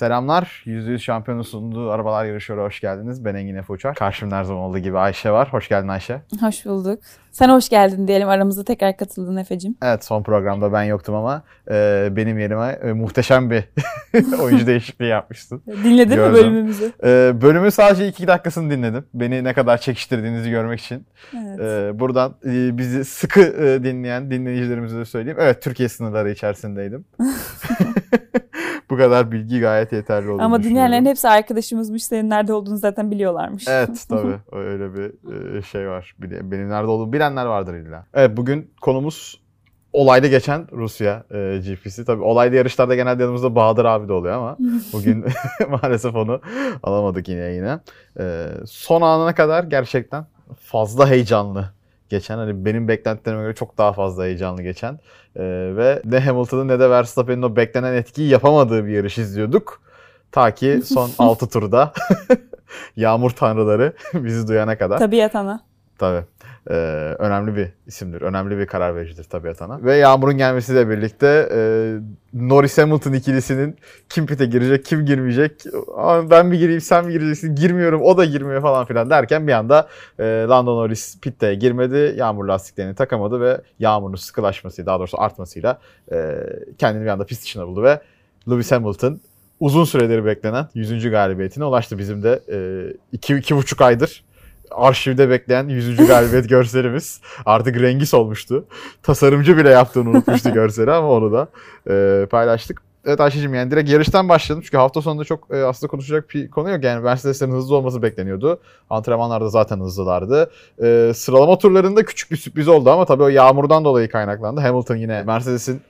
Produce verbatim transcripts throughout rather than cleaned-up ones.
Selamlar. yüzde yüz şampiyonu sunduğu Arabalar Yarışıyor'a hoş geldiniz. Ben Engin Efe Uçar. Karşımda her zaman olduğu gibi Ayşe var. Hoş geldin Ayşe. Hoş bulduk. Sen hoş geldin diyelim. Aramıza tekrar katıldın Efe'cim. Evet, son programda ben yoktum ama e, benim yerime e, muhteşem bir oyuncu değişikliği yapmıştın. Dinledin Gördüm. mi bölümümüzü? E, bölümü sadece iki dakikasını dinledim. Beni ne kadar çekiştirdiğinizi görmek için. Evet. E, buradan e, bizi sıkı e, dinleyen dinleyicilerimize de söyleyeyim. Evet, Türkiye sınırları içerisindeydim. Bu kadar bilgi gayet yeterli oldu. Ama dinleyenlerin hepsi arkadaşımızmış. Senin nerede olduğunu zaten biliyorlarmış. Evet, tabii. Öyle bir şey var. Benim nerede olduğumu bilenler vardır illa. Evet, bugün konumuz olayda geçen Rusya G P'si. Tabii olayda yarışlarda genelde yanımızda Bahadır abi de oluyor ama bugün maalesef onu alamadık yine yine. Son anına kadar gerçekten fazla heyecanlı geçen, hani benim beklentilerime göre çok daha fazla heyecanlı geçen ee, ve ne Hamilton'ın ne de Verstappen'in o beklenen etkiyi yapamadığı bir yarış izliyorduk. Ta ki son altı turda yağmur tanrıları bizi duyana kadar. Tabiat ana. Tabii. Ee, önemli bir isimdir. Önemli bir karar vericidir tabiat ana. Ve yağmurun gelmesiyle birlikte e, Norris Hamilton ikilisinin kim pite girecek, kim girmeyecek, ben mi gireyim, sen mi gireceksin, girmiyorum, o da girmiyor falan filan derken bir anda e, Lando Norris pitte girmedi, yağmur lastiklerini takamadı ve yağmurun sıkılaşması, daha doğrusu artmasıyla e, kendini bir anda pist dışına buldu ve Lewis Hamilton uzun süredir beklenen yüzüncü galibiyetine ulaştı. Bizim de iki iki buçuk aydır arşivde bekleyen yüzüncü galibiyet görselimiz artık rengi solmuştu. Tasarımcı bile yaptığını unutmuştu görseli ama onu da e, paylaştık. Evet Ayşe'cim, yani direkt yarıştan başladım. Çünkü hafta sonunda çok e, aslında konuşacak bir konu yok. Yani Mercedes'lerin hızlı olması bekleniyordu. Antrenmanlarda zaten hızlılardı. E, sıralama turlarında küçük bir sürpriz oldu ama tabii o yağmurdan dolayı kaynaklandı. Hamilton yine Mercedes'in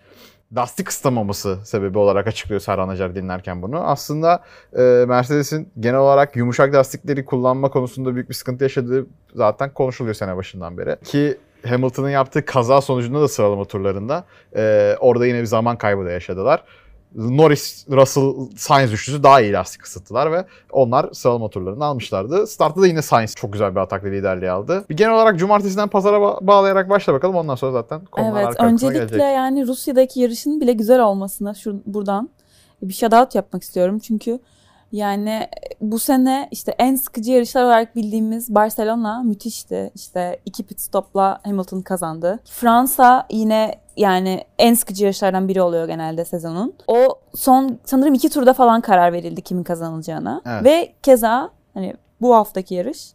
lastik ısıtamaması sebebi olarak açıklıyor Serhan Acar dinlerken bunu. Aslında e, Mercedes'in genel olarak yumuşak lastikleri kullanma konusunda büyük bir sıkıntı yaşadığı zaten konuşuluyor sene başından beri. Ki Hamilton'ın yaptığı kaza sonucunda da sıralama turlarında e, orada yine bir zaman kaybı da yaşadılar. Norris, Russell, Sainz üçlüsü daha iyi lastik ısıttılar ve onlar sıralama turlarını almışlardı. Startta da yine Sainz çok güzel bir atakla liderliği aldı. Bir genel olarak cumartesiden pazara ba- bağlayarak başla bakalım. Ondan sonra zaten konular evet, arka arkasına gelecek. Evet, öncelikle yani Rusya'daki yarışın bile güzel olmasına şu, buradan bir shout-out yapmak istiyorum. Çünkü yani bu sene işte en sıkıcı yarışlar olarak bildiğimiz Barcelona müthişti. İşte iki pit stopla Hamilton kazandı. Fransa yine yani en sıkıcı yarışlardan biri oluyor genelde sezonun. O son sanırım iki turda falan karar verildi kimin kazanılacağına. Evet. Ve keza hani bu haftaki yarış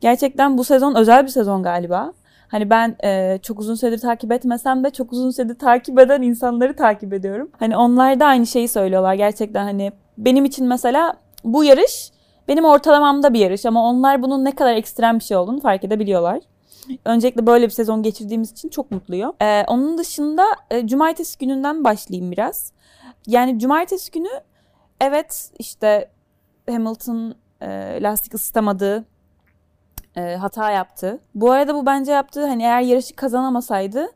gerçekten bu sezon özel bir sezon galiba. Hani ben e, çok uzun süredir takip etmesem de çok uzun süredir takip eden insanları takip ediyorum. Hani onlar da aynı şeyi söylüyorlar. Gerçekten hani benim için mesela bu yarış benim ortalamamda bir yarış ama onlar bunun ne kadar ekstrem bir şey olduğunu fark edebiliyorlar. Öncelikle böyle bir sezon geçirdiğimiz için çok mutluyum. Ee, onun dışında e, cumartesi gününden başlayayım biraz. Yani cumartesi günü evet işte Hamilton e, lastik ısıtamadı, e, hata yaptı. Bu arada bu bence yaptığı, hani eğer yarışı kazanamasaydı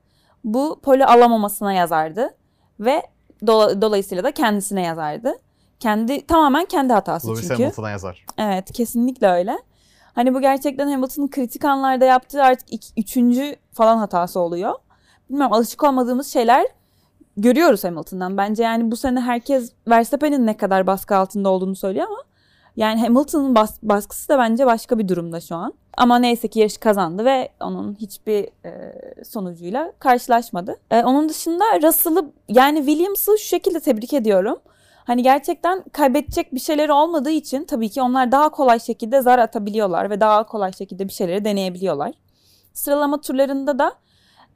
bu pole alamamasına yazardı ve do- dolayısıyla da kendisine yazardı. Kendi tamamen kendi hatası Lewis çünkü. Lewis Hamilton'a yazar. Evet, kesinlikle öyle. Hani bu gerçekten Hamilton'ın kritik anlarda yaptığı artık iki, üçüncü falan hatası oluyor. Bilmiyorum, alışık olmadığımız şeyler görüyoruz Hamilton'dan. Bence yani bu sene herkes Verstappen'in ne kadar baskı altında olduğunu söylüyor ama yani Hamilton'ın bas, baskısı da bence başka bir durumda şu an. Ama neyse ki yarış kazandı ve onun hiçbir e, sonucuyla karşılaşmadı. E, onun dışında Russell'ı, yani Williams'ı şu şekilde tebrik ediyorum. Hani gerçekten kaybedecek bir şeyleri olmadığı için tabii ki onlar daha kolay şekilde zar atabiliyorlar ve daha kolay şekilde bir şeyleri deneyebiliyorlar. Sıralama turlarında da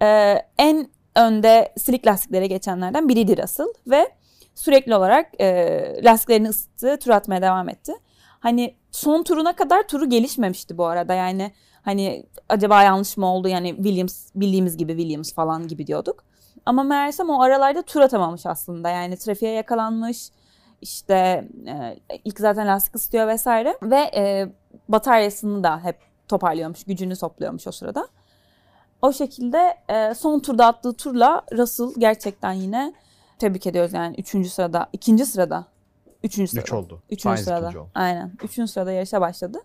e, en önde silik lastiklere geçenlerden biriydi Russell ve sürekli olarak e, lastiklerini ısıttı, tur atmaya devam etti. Hani son turuna kadar turu gelişmemişti bu arada, yani hani acaba yanlış mı oldu, yani Williams bildiğimiz gibi Williams falan gibi diyorduk. Ama meğersem o aralarda tur atamamış aslında. Yani trafiğe yakalanmış. İşte e, ilk zaten lastik ısıtıyor vesaire. Ve e, bataryasını da hep toparlıyormuş. Gücünü topluyormuş o sırada. O şekilde e, son turda attığı turla Russell gerçekten yine tebrik ediyoruz. Yani üçüncü sırada, ikinci sırada. Üçüncü sırada. Üç oldu. Üçüncü Aynı sırada. Oldu. Aynen. Üçüncü sırada yarışa başladı.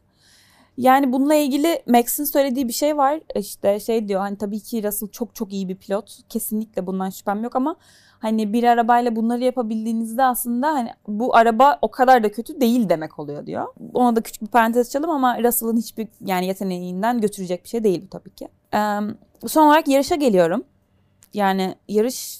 Yani bununla ilgili Max'in söylediği bir şey var. İşte şey diyor, hani tabii ki Russell çok çok iyi bir pilot. Kesinlikle bundan şüphem yok ama hani bir arabayla bunları yapabildiğinizde aslında hani bu araba o kadar da kötü değil demek oluyor diyor. Ona da küçük bir parantez açalım ama Russell'ın hiçbir yani yeteneğinden götürecek bir şey değil bu tabii ki. Ee, son olarak yarışa geliyorum. Yani yarış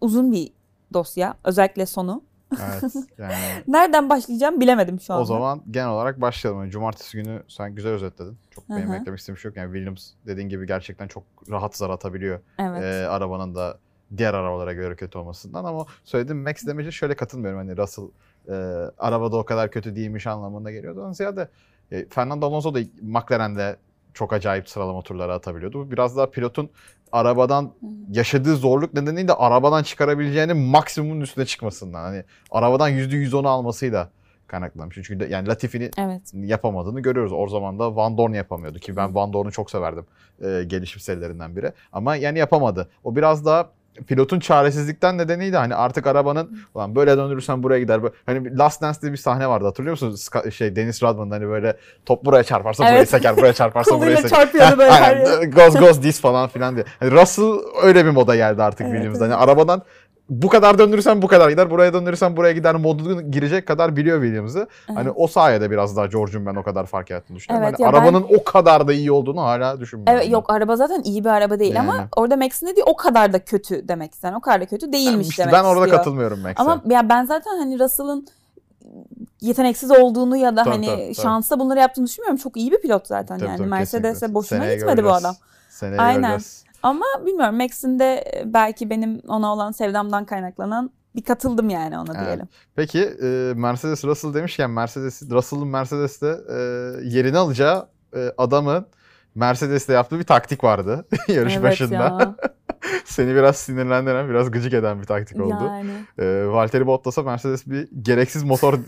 uzun bir dosya. Özellikle sonu. Evet, yani... Nereden başlayacağım bilemedim şu anda. O zaman genel olarak başlayalım. Yani cumartesi günü sen güzel özetledin. Çok Hı-hı. benim eklemek istediğim şey yok. Yani Williams dediğin gibi gerçekten çok rahat zar atabiliyor. Evet. Ee, arabanın da diğer arabalara göre kötü olmasından. Ama söylediğim Max demece şöyle katılmıyorum. Hani Russell e, arabada o kadar kötü değilmiş anlamında geliyordu. Ama ziyade e, Fernando Alonso da McLaren'de çok acayip sıralama turları atabiliyordu. Bu biraz daha pilotun arabadan yaşadığı zorluk nedeniyle arabadan çıkarabileceğini maksimumun üstüne çıkmasından. Hani arabadan yüzde yüz onu almasıyla kaynaklanmış. Çünkü yani Latifi'nin evet. yapamadığını görüyoruz. O zaman da Van Dorn yapamıyordu ki ben Van Dorn'u çok severdim. E, gelişim serilerinden biri. Ama yani yapamadı. O biraz daha pilotun çaresizlikten nedeniyle hani artık arabanın ulan böyle döndürürsen buraya gider. Böyle, hani Last Dance'de bir sahne vardı, hatırlıyor musunuz? Ska- şey Dennis Rodman'ın hani böyle top buraya çarparsa evet. buraya seker, buraya çarparsa buraya seker. Çarpıyordu böyle her yere. Goes goes this falan filan diye. Hani Russell öyle bir moda geldi artık evet, Williams'da. Evet. Hani arabadan bu kadar döndürürsen bu kadar gider, buraya döndürürsen buraya gider moduna girecek kadar biliyor Williams'ı. Evet. Hani o sayede biraz daha George'un ben o kadar fark yarattığını düşünüyorum. Evet, hani ya arabanın ben... o kadar da iyi olduğunu hala düşünmüyorum. Evet, yok araba zaten iyi bir araba değil yani. Ama orada Max'in dediği o kadar da kötü demek istiyor. Yani, o kadar da kötü değilmiş işte demek ben istiyor. Ben orada katılmıyorum Max'e. Ama ya ben zaten hani Russell'ın yeteneksiz olduğunu ya da tabii, hani tabii, şansa tabii. bunları yaptığını düşünmüyorum. Çok iyi bir pilot zaten tabii, yani. Mercedes'e boşuna seneye gitmedi göreceğiz. Bu adam. Seneye Aynen. göreceğiz. Ama bilmiyorum, Max'in de belki benim ona olan sevdamdan kaynaklanan bir katıldım yani ona evet. diyelim. Peki Mercedes Russell demişken Mercedes Russell'ın Mercedes'te yerini alacağı adamın Mercedes'te yaptığı bir taktik vardı yarış evet başında. Ya. Seni biraz sinirlendiren, biraz gıcık eden bir taktik oldu. Yani. Ee, Valtteri Bottas'a Mercedes bir gereksiz motor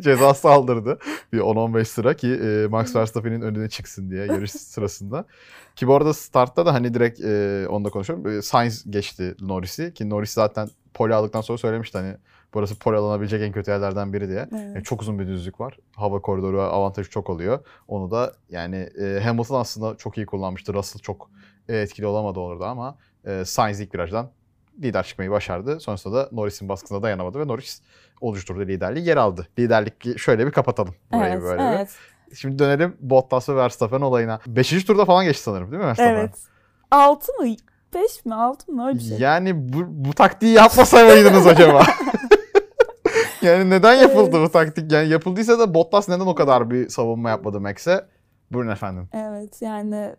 cezası aldırdı. Bir on on beş sıra ki e, Max Verstappen'in önüne çıksın diye yarış sırasında. Ki bu arada startta da hani direkt e, onda konuşuyorum. E, Sainz geçti Norris'i ki Norris zaten pole aldıktan sonra söylemişti hani burası pole alınabilecek en kötü yerlerden biri diye. Evet. Yani çok uzun bir düzlük var. Hava koridoru avantajı çok oluyor. Onu da yani e, Hamilton aslında çok iyi kullanmıştı. Russell çok e, etkili olamadı orada ama E, Sainz ilk virajdan lider çıkmayı başardı. Sonrasında da Norris'in baskısına dayanamadı ve Norris oluşturduğu liderliği yer aldı. Liderlik şöyle bir kapatalım. Burayı evet, böyle evet. Bir. Şimdi dönelim Bottas ve Verstappen olayına. Beşinci turda falan geçti sanırım değil mi Verstappen? Evet. Altı mı? Beş mi? Altı mı? Öyle bir şey. Yani bu, bu taktiği yapmasaydınız acaba? Yani neden yapıldı evet. bu taktik? Yani yapıldıysa da Bottas neden o kadar bir savunma yapmadı Max'e? Buyurun efendim. Evet yani...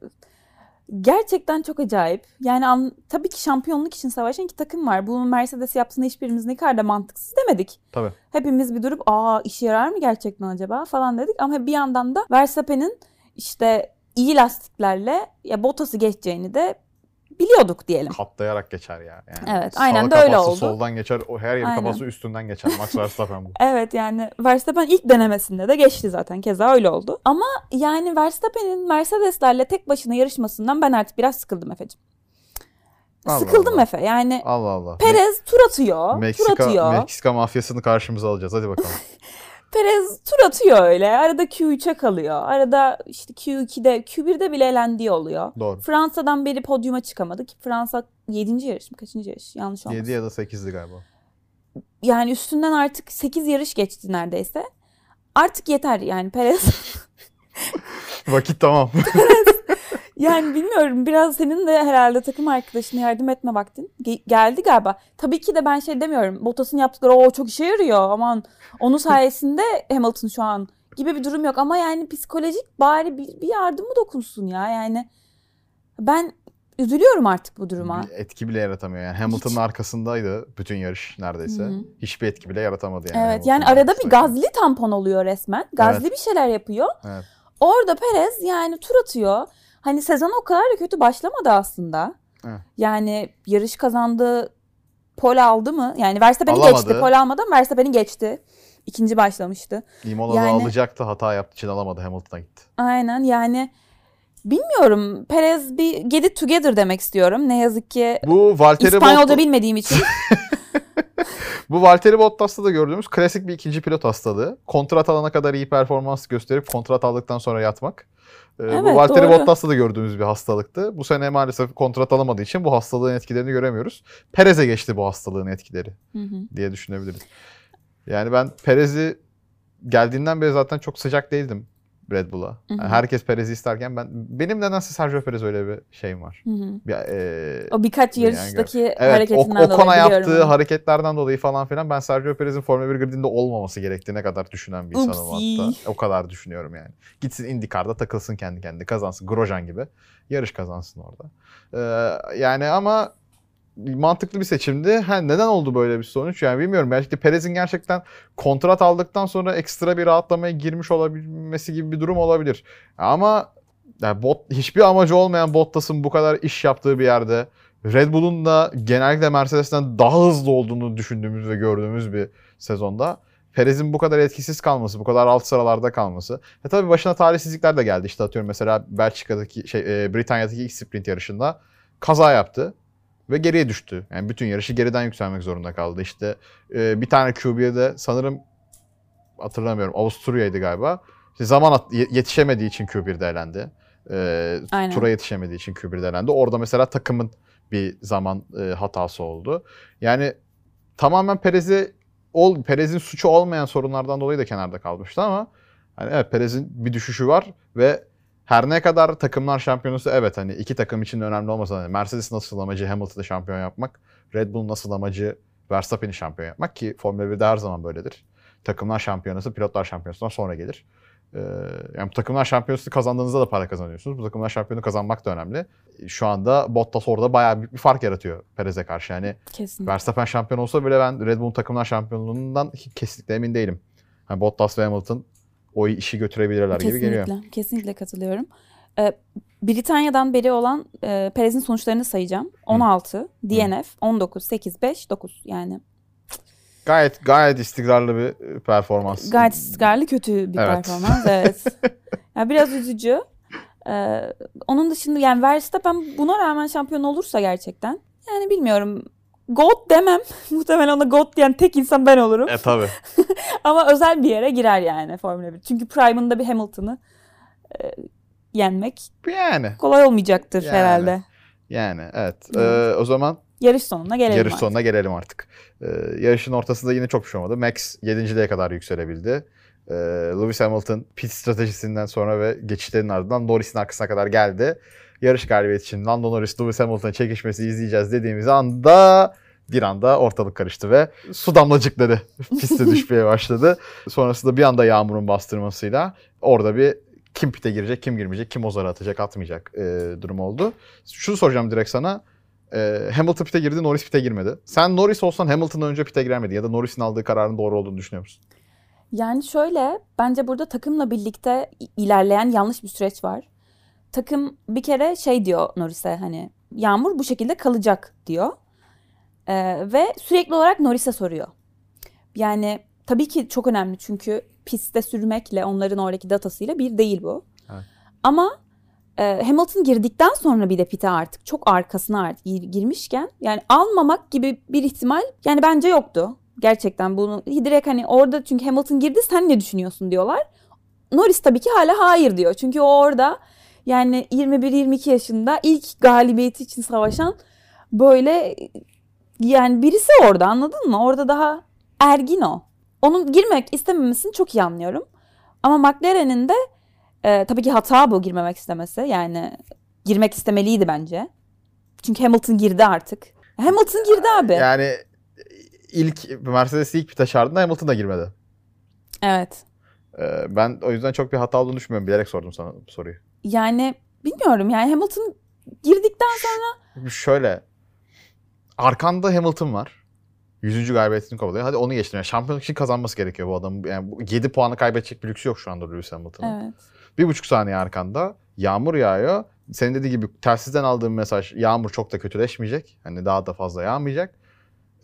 Gerçekten çok acayip. Yani an, tabii ki şampiyonluk için savaşan iki takım var. Bunu Mercedes yaptığında hiçbirimiz ne kadar da mantıksız demedik. Tabii. Hepimiz bir durup aa işe yarar mı gerçekten acaba falan dedik. Ama bir yandan da Verstappen'in işte iyi lastiklerle ya Bottas'ı geçeceğini de biliyorduk diyelim. Katlayarak geçer ya. Yani. Evet aynen de öyle oldu. Soldan geçer, o her yeri kafası üstünden geçer. Max Verstappen bu. Evet yani Verstappen ilk denemesinde de geçti zaten. Keza öyle oldu. Ama yani Verstappen'in Mercedes'lerle tek başına yarışmasından ben artık biraz sıkıldım Efe'cim. Allah sıkıldım Allah. Efe yani. Allah Allah. Perez tur atıyor. Meksika, tur atıyor. Meksika mafyasını karşımıza alacağız. Hadi bakalım. Perez tur atıyor öyle. Arada Q üçe kalıyor. Arada işte Q ikide, Q birde bile elendiği oluyor. Doğru. Fransa'dan beri podyuma çıkamadı ki Fransa yedinci yarış mı? Kaçıncı yarış? Yanlış olmasın. yedi ya da sekizdi galiba. Yani üstünden artık sekiz yarış geçti neredeyse. Artık yeter yani Perez. Vakit tamam. Perez. Yani bilmiyorum, biraz senin de herhalde takım arkadaşına yardım etme vaktin Ge- geldi galiba. Tabii ki de ben şey demiyorum. Bottas'ın yaptıkları o çok işe yarıyor. Aman onun sayesinde Hamilton şu an gibi bir durum yok. Ama yani psikolojik bari bir, bir yardımı dokunsun ya. Yani ben üzülüyorum artık bu duruma. Bir etki bile yaratamıyor yani. Hamilton'ın Hiç. arkasındaydı bütün yarış neredeyse. Hı-hı. Hiçbir etki bile yaratamadı yani. Evet Hamilton'ın yani arada bir gazlı tampon oluyor resmen. Gazlı evet. bir şeyler yapıyor. Evet. Orada Perez yani tur atıyor. Hani sezon o kadar da kötü başlamadı aslında. Evet. Yani yarış kazandı, pole aldı mı? Yani Verstappen'i geçti, pole almadı ama Verstappen'i geçti. İkinci başlamıştı. Limola'da yani, alacaktı, hata yaptı için alamadı, Hamilton'a gitti. Aynen yani bilmiyorum, Perez bir get it together demek istiyorum. Ne yazık ki bu İspanyolca Bottas... bilmediğim için. Bu Valtteri Bottas'ta da gördüğümüz klasik bir ikinci pilot hastalığı. Kontrat alana kadar iyi performans gösterip kontrat aldıktan sonra yatmak. Evet, bu Valtteri Bottas'ta da gördüğümüz bir hastalıktı. Bu sene maalesef kontrat alamadığı için bu hastalığın etkilerini göremiyoruz. Perez'e geçti bu hastalığın etkileri, hı hı, diye düşünebiliriz. Yani ben Perez'i geldiğinden beri zaten çok sıcak değildim Red Bull'a. Yani herkes Perez'i isterken ben benim nedense Sergio Perez öyle bir şeyim var. Hı hı. Bir, e, o birkaç yarıştaki yani, evet, hareketinden o, o dolayı. Ocon'a yaptığı hareketlerden dolayı falan filan ben Sergio Perez'in Formula bir gridinde olmaması gerektiğine kadar düşünen bir Upsi. insanım hatta. O kadar düşünüyorum yani. Gitsin IndyCar'da takılsın kendi kendine, kazansın. Grosjean gibi yarış kazansın orada. Ee, yani ama mantıklı bir seçimdi. Ha, neden oldu böyle bir sonuç? Yani bilmiyorum. Belki Perez'in gerçekten kontrat aldıktan sonra ekstra bir rahatlamaya girmiş olabilmesi gibi bir durum olabilir. Ama yani bot, hiçbir amacı olmayan Bottas'ın bu kadar iş yaptığı bir yerde Red Bull'un da genellikle Mercedes'ten daha hızlı olduğunu düşündüğümüz ve gördüğümüz bir sezonda Perez'in bu kadar etkisiz kalması, bu kadar alt sıralarda kalması. E tabii başına talihsizlikler de geldi. İşte atıyorum mesela Belçika'daki şey, e, Britanya'daki ilk sprint yarışında kaza yaptı. Ve geriye düştü. Yani bütün yarışı geriden yükselmek zorunda kaldı. İşte e, bir tane Q bir'e de sanırım hatırlamıyorum Avusturya'ydı galiba. İşte zaman at- yetişemediği için Q bir'de elendi. E, tura yetişemediği için Q bir'de elendi. Orada mesela takımın bir zaman e, hatası oldu. Yani tamamen Perez'i ol Perez'in suçu olmayan sorunlardan dolayı da kenarda kalmıştı ama hani evet, Perez'in bir düşüşü var ve her ne kadar takımlar şampiyonası, evet hani iki takım için de önemli olmasa hani Mercedes nasıl amacı Hamilton'ı şampiyon yapmak, Red Bull nasıl amacı Verstappen'i şampiyon yapmak ki Formula bir'de her zaman böyledir. Takımlar şampiyonası pilotlar şampiyonasından sonra gelir. Ee, yani takımlar şampiyonası kazandığınızda da para kazanıyorsunuz. Bu takımlar şampiyonu kazanmak da önemli. Şu anda Bottas orada bayağı büyük bir fark yaratıyor Perez'e karşı. Yani kesinlikle. Verstappen şampiyon olsa bile ben Red Bull'un takımlar şampiyonluğundan kesinlikle emin değilim. Yani Bottas ve Hamilton o işi götürebilirler kesinlikle, gibi geliyor. Kesinlikle katılıyorum. Ee, Britanya'dan beri olan e, Perez'in sonuçlarını sayacağım. on altı, hı, D N F, on dokuz, sekiz, beş, dokuz yani. Gayet gayet istikrarlı bir performans. Gayet istikrarlı kötü bir evet. performans. Evet. Yani biraz üzücü. Ee, onun dışında yani Verstappen buna rağmen şampiyon olursa gerçekten yani bilmiyorum. God demem. Muhtemelen ona God diyen tek insan ben olurum. E tabii. Ama özel bir yere girer yani Formula bir. Çünkü Prime'ında bir Hamilton'ı e, yenmek yani kolay olmayacaktır yani, herhalde. Yani evet. Ee, o zaman yarış sonuna gelelim yarış artık. sonuna gelelim artık. Ee, yarışın ortasında yine çok bir şey olmadı. Max yedinciliğe kadar yükselebildi. Ee, Lewis Hamilton pit stratejisinden sonra ve geçişlerin ardından Norris'in arkasına kadar geldi. Yarış galibiyeti için Lando Norris, Lewis Hamilton çekişmesi izleyeceğiz dediğimiz anda bir anda ortalık karıştı ve su damlacıkları piste düşmeye başladı. Sonrasında bir anda yağmurun bastırmasıyla orada bir kim pite girecek, kim girmeyecek, kim o zarı atacak, atmayacak e, durum oldu. Şunu soracağım direkt sana. E, Hamilton pite girdi, Norris pite girmedi. Sen Norris olsan Hamilton'dan önce pite giremedi ya da Norris'in aldığı kararın doğru olduğunu düşünüyor musun? Yani şöyle, bence burada takımla birlikte ilerleyen yanlış bir süreç var. Takım bir kere şey diyor Norris'e, hani yağmur bu şekilde kalacak diyor. Ee, ve sürekli olarak Norris'e soruyor. Yani tabii ki çok önemli çünkü pistte sürmekle onların oradaki datasıyla bir değil bu. Evet. Ama e, Hamilton girdikten sonra bir de pite artık çok arkasına artık girmişken yani almamak gibi bir ihtimal yani bence yoktu. Gerçekten bunu direkt hani orada çünkü Hamilton girdi sen ne düşünüyorsun diyorlar. Norris tabii ki hala hayır diyor çünkü o orada... Yani yirmi bir yirmi iki yaşında ilk galibiyeti için savaşan böyle yani birisi orada, anladın mı? Orada daha ergin o. Onun girmek istememesini çok iyi anlıyorum. Ama McLaren'in de e, tabii ki hata bu girmemek istemesi. Yani girmek istemeliydi bence. Çünkü Hamilton girdi artık. Hamilton girdi abi. Yani ilk Mercedes'i ilk pite çağırdığında Hamilton da girmedi. Evet. E, ben o yüzden çok bir hata olduğunu düşünmüyorum. Bilerek sordum sana bu soruyu. Yani bilmiyorum yani Hamilton girdikten sonra... Şöyle, arkanda Hamilton var. yüzüncü galibiyetini kovalıyor. Hadi onu geçtim. Yani şampiyonluk için kazanması gerekiyor bu adamın. Yani yedi puanı kaybedecek bir lüksü yok şu anda Lewis Hamilton'ın. Evet. Bir buçuk saniye arkanda. Yağmur yağıyor. Senin dediği gibi telsizden aldığım mesaj yağmur çok da kötüleşmeyecek. Hani daha da fazla yağmayacak.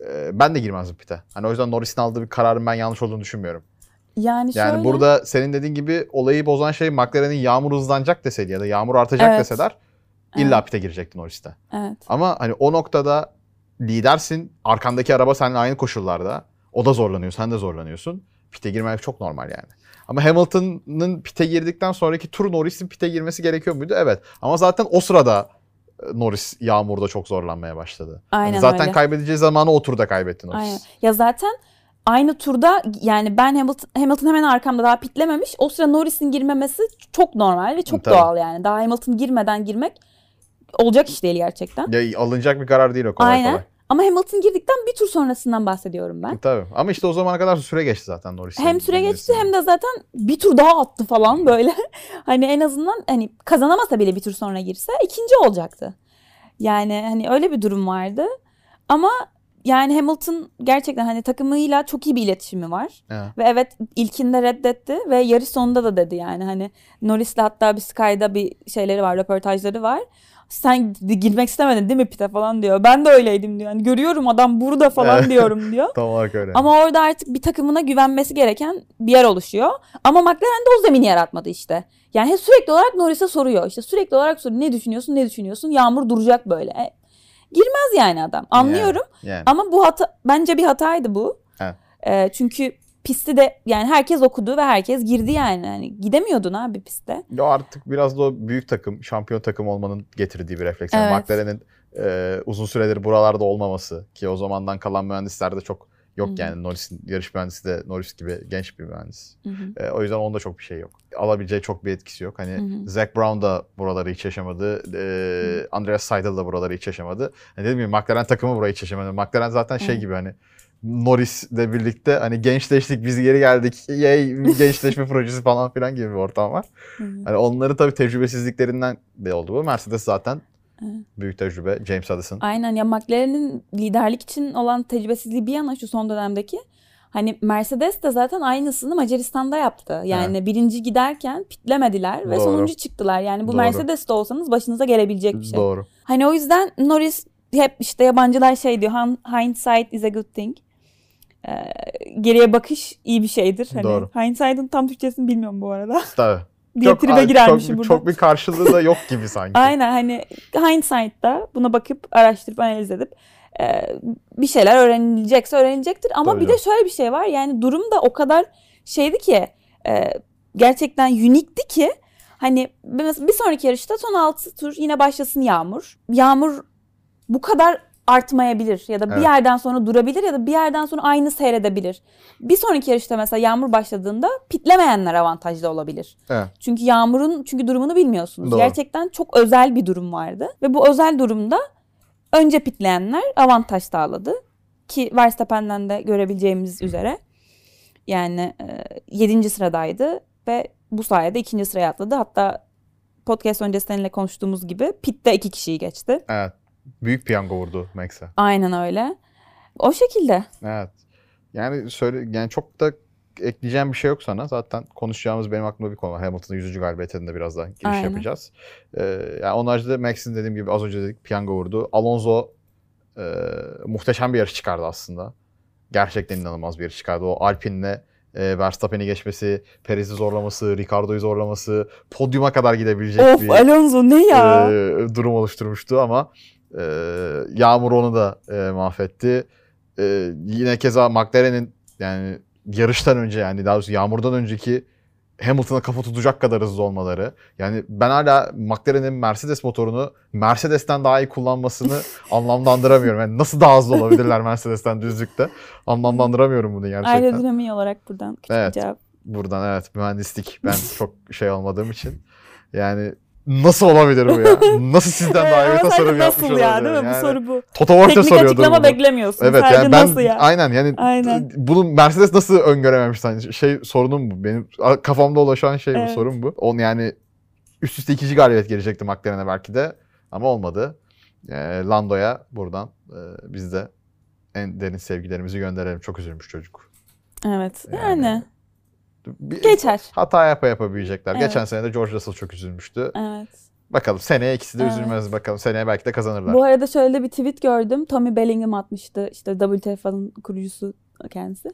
Ee, ben de girmezdim pite. Hani o yüzden Norris'in aldığı bir kararın ben yanlış olduğunu düşünmüyorum. Yani, yani şöyle, burada senin dediğin gibi olayı bozan şey McLaren'in yağmur hızlanacak deseydi ya da yağmur artacak evet. deseler illa evet. pite girecektin Norris'te. Evet. Ama hani o noktada lidersin, arkandaki araba seninle aynı koşullarda. O da zorlanıyor, sen de zorlanıyorsun. Pite girmek çok normal yani. Ama Hamilton'ın pite girdikten sonraki tur Norris'in pite girmesi gerekiyor muydu? Evet. Ama zaten o sırada Norris yağmurda çok zorlanmaya başladı. Aynen yani zaten öyle. Kaybedeceği zamanı o turda kaybetti Norris. Aynen. Ya zaten aynı turda yani ben Hamilton, Hamilton hemen arkamda daha pitlememiş. O sıra Norris'in girmemesi çok normal ve çok Tabii. doğal yani. Daha Hamilton girmeden girmek olacak iş değil gerçekten. Ya, alınacak bir karar değil o kolay Aynen. kolay. Ama Hamilton girdikten bir tur sonrasından bahsediyorum ben. Tabii. Ama işte o zamana kadar süre geçti zaten Norris'in. Hem süre geçti hem de zaten bir tur daha attı falan böyle. Hani en azından hani kazanamasa bile bir tur sonra girse ikinci olacaktı. Yani hani öyle bir durum vardı. Ama yani Hamilton gerçekten hani takımıyla çok iyi bir iletişimi var. Evet. Ve evet ilkinde reddetti ve yarış sonunda da dedi yani hani Norris'le hatta bir Sky'da bir şeyleri var, röportajları var. Sen girmek istemedin değil mi pite falan diyor. Ben de öyleydim diyor. Yani görüyorum adam burada falan diyorum diyor. Tam olarak öyle. Ama orada artık bir takımına güvenmesi gereken bir yer oluşuyor. Ama McLaren de o zemini yaratmadı işte. Yani hep sürekli olarak Norris'e soruyor. İşte sürekli olarak soruyor. Ne düşünüyorsun? Ne düşünüyorsun? Yağmur duracak böyle. E, girmez yani adam. Anlıyorum. Yani, yani. Ama bu hata bence bir hataydı bu. Evet. E, çünkü pisti de yani herkes okudu ve herkes girdi yani. Yani gidemiyordun abi pistte. Ya artık biraz da o büyük takım, şampiyon takım olmanın getirdiği bir refleks. Evet. Yani McLaren'in e, uzun süredir buralarda olmaması ki o zamandan kalan mühendisler de çok yok Hı-hı. yani. Norris'in yarış mühendisi de Norris gibi genç bir mühendis. E, o yüzden onda çok bir şey yok. Alabileceği çok bir etkisi yok. Hani Hı-hı. Zack Brown da buraları hiç yaşamadı. E, Andreas Seidel da buraları hiç yaşamadı. Yani dedim ya McLaren takımı burayı hiç yaşamadı. McLaren zaten şey Hı-hı. gibi hani Norris'le birlikte hani gençleştik, biz geri geldik, yay gençleşme projesi falan filan gibi bir ortam var. Hani onları tabii tecrübesizliklerinden de oldu bu. Mercedes zaten büyük tecrübe, James Addison. Aynen ya McLaren'in liderlik için olan tecrübesizliği bir yana şu son dönemdeki. Hani Mercedes de zaten aynısını Macaristan'da yaptı. Yani evet. birinci giderken pitlemediler ve Doğru. sonuncu çıktılar. Yani bu Doğru. Mercedes'te olsanız başınıza gelebilecek bir şey. Doğru. Hani o yüzden Norris hep işte yabancılar şey diyor, hindsight is a good thing. Geriye bakış iyi bir şeydir. Hani Doğru. Hindsight'ın tam Türkçesini bilmiyorum bu arada. Tabii. Diye tribe girermişim burada. Çok bir karşılığı da yok gibi sanki. Aynen hani hindsight'ta buna bakıp araştırıp analiz edip bir şeyler öğrenilecekse öğrenilecektir. Ama Tabii bir canım. de şöyle bir şey var yani durum da o kadar şeydi ki gerçekten unikti ki hani bir sonraki yarışta son altı tur yine başlasın yağmur. Yağmur bu kadar artmayabilir ya da bir evet. yerden sonra durabilir ya da bir yerden sonra aynı seyredebilir. Bir sonraki yarışta mesela yağmur başladığında pitlemeyenler avantajlı olabilir. Evet. Çünkü yağmurun çünkü durumunu bilmiyorsunuz. Doğru. Gerçekten çok özel bir durum vardı ve bu özel durumda önce pitleyenler avantaj sağladı ki Verstappen'den de görebileceğimiz üzere yani yedinci sıradaydı ve bu sayede ikinci sıraya atladı. Hatta podcast öncesi seninle konuştuğumuz gibi pitte iki kişiyi geçti. Evet. Büyük piyango vurdu Max'e. Aynen öyle. O şekilde. Evet. Yani söyle, yani çok da ekleyeceğim bir şey yok sana. Zaten konuşacağımız benim aklımda bir konu var. Hamilton'ın yüzüncü galibiyetinde biraz daha giriş Aynen. yapacağız. Ee, yani onun haricinde Max'in dediğim gibi az önce dedik piyango vurdu. Alonso e, muhteşem bir yarış çıkardı aslında. Gerçekten inanılmaz bir yarış çıkardı. O Alpine'le e, Verstappen'i geçmesi, Perez'i zorlaması, Ricardo'yu zorlaması, podyuma kadar gidebilecek of, bir Alonso ne ya? E, durum oluşturmuştu ama Ee, yağmur onu da e, mahvetti. Ee, yine keza McLaren'in yani yarıştan önce yani daha doğrusu yağmurdan önceki Hamilton'a kafa tutacak kadar hızlı olmaları. Yani ben hala McLaren'in Mercedes motorunu Mercedes'ten daha iyi kullanmasını anlamlandıramıyorum. Yani nasıl daha hızlı olabilirler Mercedes'ten düzlükte? Anlamlandıramıyorum bunu gerçekten. Aerodinamiği olarak buradan küçük evet, cevap. Buradan evet mühendislik ben çok şey olmadığım için. Yani nasıl olabilir bu ya? Nasıl sizden daha iyi bir tasarım yapmış olabilir? Nasıl ya değil mi? Yani bu soru bu. Toto Wolff da soruyordu. Teknik açıklama beklemiyorsun. Evet yani ben, nasıl ya? Aynen yani aynen. Bunu Mercedes nasıl öngörememiş? Yani şey sorunum bu. Benim kafamda ulaşan şey evet. bu sorun bu. Onun yani üst üste ikinci galibiyet gelecekti McLaren'e belki de ama olmadı. Yani Lando'ya buradan e, biz de en derin sevgilerimizi gönderelim. Çok üzülmüş çocuk. Evet yani. yani. Bir Geçer. Hata yapa yapabilecekler. Evet. Geçen sene de George Russell çok üzülmüştü. Evet. Bakalım seneye ikisi de evet. üzülmez bakalım. Seneye belki de kazanırlar. Bu arada şöyle bir tweet gördüm. Tommy Bellingham atmıştı. İşte W T F'nin kurucusu kendisi.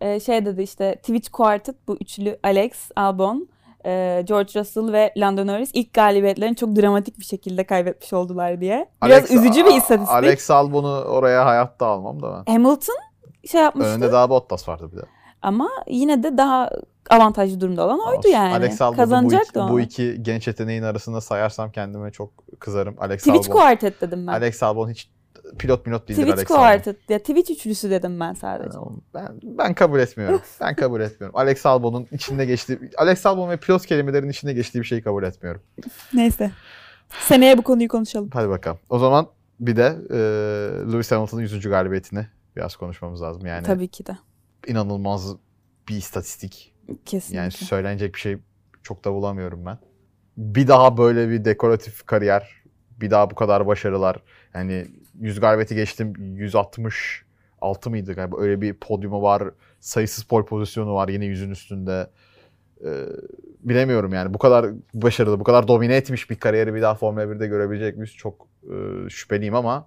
Ee, şey dedi işte Twitch Quartet bu üçlü Alex, Albon, e, George Russell ve Lando Norris ilk galibiyetlerini çok dramatik bir şekilde kaybetmiş oldular diye. Biraz Alex, üzücü bir istatistik. Alex Albon'u oraya hayatta almam da ben. Hamilton şey yapmıştı. Önünde daha Bottas vardı bir de. Ama yine de daha avantajlı durumda olan oydu yani. Alex Albon'u bu, bu iki genç yeteneğin arasında sayarsam kendime çok kızarım. Alex Twitch Quartet dedim ben. Alex Albon hiç pilot pilot değildir Twitch Alex Albon. Ya, Twitch üçlüsü dedim ben sadece. Ben, ben kabul etmiyorum. Ben kabul etmiyorum. Alex Albon'un içinde geçtiği... Alex Albon ve pilot kelimelerinin içinde geçtiği bir şeyi kabul etmiyorum. Neyse. Seneye bu konuyu konuşalım. Hadi bakalım. O zaman bir de e, Lewis Hamilton'ın yüzüncü galibiyetini biraz konuşmamız lazım. Yani tabii ki de. İnanılmaz bir istatistik. Kesinlikle. Yani söylenecek bir şey çok da bulamıyorum ben. Bir daha böyle bir dekoratif kariyer, bir daha bu kadar başarılar. Yani yüz galibiyeti geçtim, yüz altmış altı mıydı galiba? Öyle bir podyumu var, sayısız pole pozisyonu var yine yüzün üstünde. Ee, bilemiyorum yani bu kadar başarılı, bu kadar domine etmiş bir kariyeri bir daha Formula birde görebilecek miyiz? Çok e, şüpheliyim ama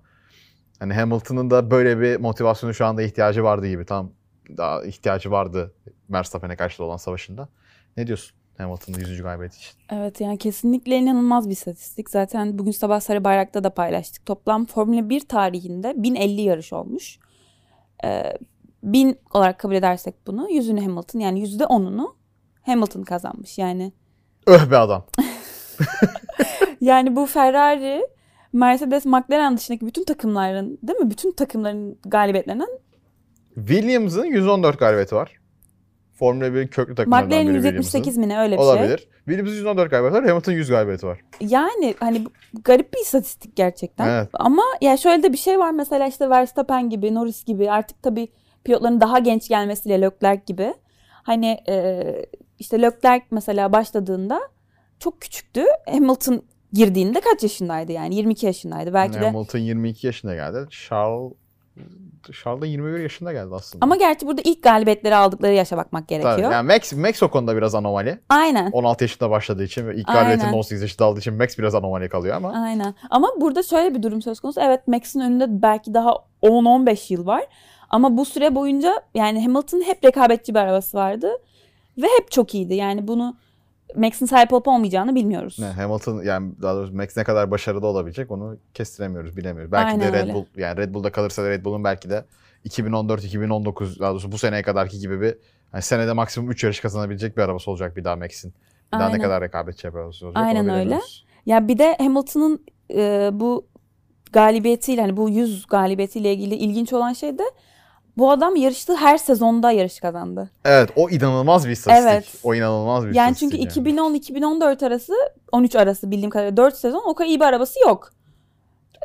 hani Hamilton'ın da böyle bir motivasyonu şu anda ihtiyacı vardı gibi. Tam daha ihtiyacı vardı Verstappen'e karşı olan savaşında. Ne diyorsun Hamilton'ın yüzüncü galibiyeti için? Evet yani kesinlikle inanılmaz bir istatistik. Zaten bugün sabah Sarı Bayrak'ta da paylaştık. Toplam Formula bir tarihinde bin elli yarış olmuş. Ee, bin olarak kabul edersek bunu yüzünü Hamilton yani yüzde onunu Hamilton kazanmış yani. Öh be adam. Yani bu Ferrari, Mercedes, McLaren dışındaki bütün takımların değil mi? Bütün takımların galibiyetlerinden Williams'ın yüz on dört galibiyeti var. Formula bir köklü takımlardan biri Williams'ın. McLaren'in yüz yetmiş sekiz mi ne öyle bir olabilir. Şey. Olabilir. Williams'ın yüz on dört galibiyeti var. Hamilton'ın yüz galibiyeti var. Yani hani garip bir istatistik gerçekten. Evet. Ama ya yani şöyle de bir şey var. Mesela işte Verstappen gibi, Norris gibi artık tabii pilotların daha genç gelmesiyle Leclerc gibi. Hani e, işte Leclerc mesela başladığında çok küçüktü. Hamilton girdiğinde kaç yaşındaydı yani? yirmi iki yaşındaydı. Belki yani de... Hamilton yirmi iki yaşında geldi. Charles... Charles da yirmi bir yaşında geldi aslında. Ama gerçi burada ilk galibiyetleri aldıkları yaşa bakmak gerekiyor. Tabii. Yani Max, Max o konuda biraz anomali. Aynen. on altı yaşında başladığı için ve ilk galibiyetini on sekiz yaşında aldığı için Max biraz anomali kalıyor ama. Aynen. Ama burada şöyle bir durum söz konusu. Evet Max'in önünde belki daha on on beş yıl var. Ama bu süre boyunca yani Hamilton'ın hep rekabetçi bir arabası vardı. Ve hep çok iyiydi. Yani bunu Max'in sahip olup olmayacağını bilmiyoruz. Ne, Hamilton yani daha doğrusu Max ne kadar başarılı olabilecek onu kestiremiyoruz, bilemiyoruz. Belki aynen de Red öyle. Bull yani Red Bull'da kalırsa da Red Bull'un belki de iki bin on dört iki bin on dokuz daha doğrusu bu seneye kadarki gibi bir yani senede maksimum üç yarış kazanabilecek bir arabası olacak bir daha Max'in. Bir aynen. Daha ne kadar rekabetçi yapıyoruz. Aynen öyle. Ya yani bir de Hamilton'ın e, bu galibiyetiyle hani bu yüz galibiyetiyle ilgili ilginç olan şey de bu adam yarıştığı her sezonda yarış kazandı. Evet, o inanılmaz bir istatistik. Evet. O inanılmaz bir yani istatistik. Yani çünkü yani. iki bin on iki bin on dört arası, on üç arası bildiğim kadarıyla dört sezon o kadar iyi bir arabası yok.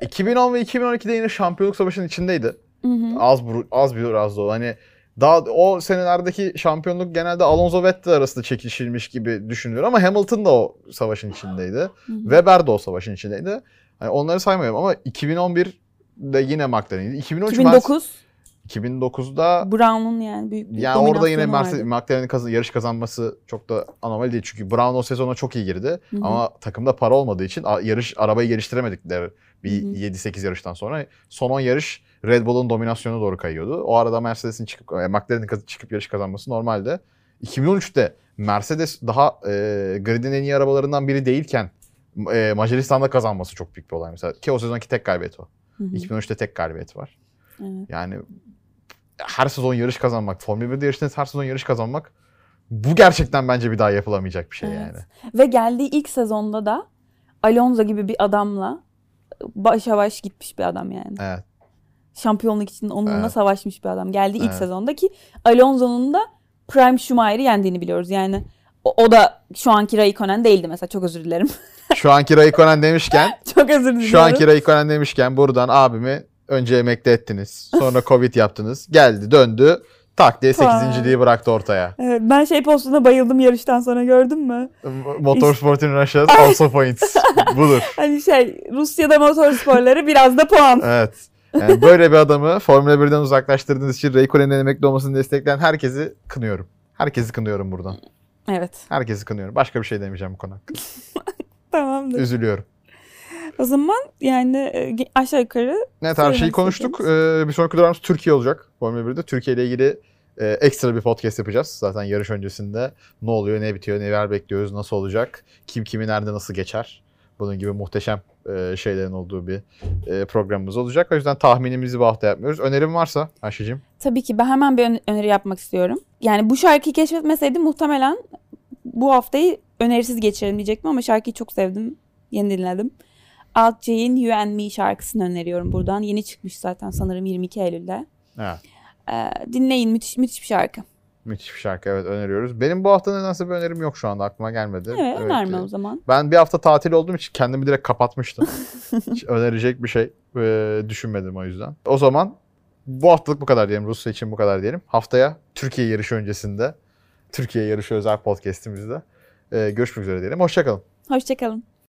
iki bin on ve iki bin on ikide yine şampiyonluk savaşının içindeydi. Hı hı. Az az bir az da hani daha o senelerdeki şampiyonluk genelde Alonso Vettel arasında çekişilmiş gibi düşünülüyor ama Hamilton da o savaşın içindeydi. Hı hı. Weber de o savaşın içindeydi. Yani onları saymıyorum ama iki bin on birde yine McLaren'di. iki bin on dokuz iki bin dokuzda Brown'un yani büyük bir yani orada yine Mercedes, McLaren'in kazan, yarış kazanması çok da anomali değil. Çünkü Brown o sezona çok iyi girdi. Hı-hı. Ama takımda para olmadığı için yarış arabayı geliştiremedikleri bir yedi sekiz yarıştan sonra son on yarış Red Bull'un dominasyonuna doğru kayıyordu. O arada Mercedes'in çıkıp McLaren'in çıkıp yarış kazanması normalde. iki bin on üçte Mercedes daha e, gridin en iyi arabalarından biri değilken e, Macaristan'da kazanması çok büyük bir olay mesela. Ki o sezonki tek galibiyet o. Hı-hı. iki bin on üçte tek galibiyet var. Evet. Yani her sezon yarış kazanmak, Formula birde yarışta her sezon yarış kazanmak bu gerçekten bence bir daha yapılamayacak bir şey evet. Yani. Ve geldiği ilk sezonda da Alonso gibi bir adamla başa baş gitmiş bir adam yani. Evet. Şampiyonluk için onunla evet. Savaşmış bir adam. Geldiği ilk evet. Sezonda ki Alonso'nun da Prime Schumacher'i yendiğini biliyoruz yani. O, o da şu anki Räikkönen değildi mesela. Çok özür dilerim. Şu anki Räikkönen demişken çok özür diliyorum. Şu anki Räikkönen demişken buradan abimi önce emekli ettiniz. Sonra Covid yaptınız. Geldi döndü. Tak diye sekizinciliği bıraktı ortaya. Evet, ben şey postuna bayıldım yarıştan sonra gördün mü? Motorsport in Russia also points. Budur. Hani şey Rusya'da motorsporları biraz da puan. Evet. Yani böyle bir adamı Formula birden uzaklaştırdığınız için Räikkönen'in emekli olmasını destekleyen herkesi kınıyorum. Herkesi kınıyorum buradan. Evet. Herkesi kınıyorum. Başka bir şey demeyeceğim bu konu hakkında. Tamamdır. Üzülüyorum. O zaman yani aşağı yukarı... Evet her şeyi konuştuk. Ee, bir sonraki durağımız Türkiye olacak. Formula birde Türkiye ile ilgili e, ekstra bir podcast yapacağız. Zaten yarış öncesinde ne oluyor, ne bitiyor, neler bekliyoruz, nasıl olacak, kim kimi nerede nasıl geçer. Bunun gibi muhteşem e, şeylerin olduğu bir e, programımız olacak. O yüzden tahminimizi bu hafta yapmıyoruz. Önerim varsa Ayşe'cim. Tabii ki. Ben hemen bir öneri yapmak istiyorum. Yani bu şarkıyı keşfetmeseydim muhtemelen bu haftayı önerisiz geçirelim diyecektim ama şarkıyı çok sevdim. Yeni dinledim. Alt J'in You and Me şarkısını öneriyorum buradan. Yeni çıkmış zaten sanırım yirmi iki Eylül'de. Evet. Ee, dinleyin. Müthiş, müthiş bir şarkı. Müthiş bir şarkı, evet, öneriyoruz. Benim bu hafta nedense bir önerim yok şu anda, aklıma gelmedi. Evet, önerme evet. O zaman. Ben bir hafta tatil olduğum için kendimi direkt kapatmıştım. Hiç önerecek bir şey e, düşünmedim o yüzden. O zaman bu haftalık bu kadar diyelim. Rusya için bu kadar diyelim. Haftaya Türkiye yarışı öncesinde, Türkiye yarışı özel podcast'imizde e, görüşmek üzere diyelim. Hoşçakalın. Hoşçakalın.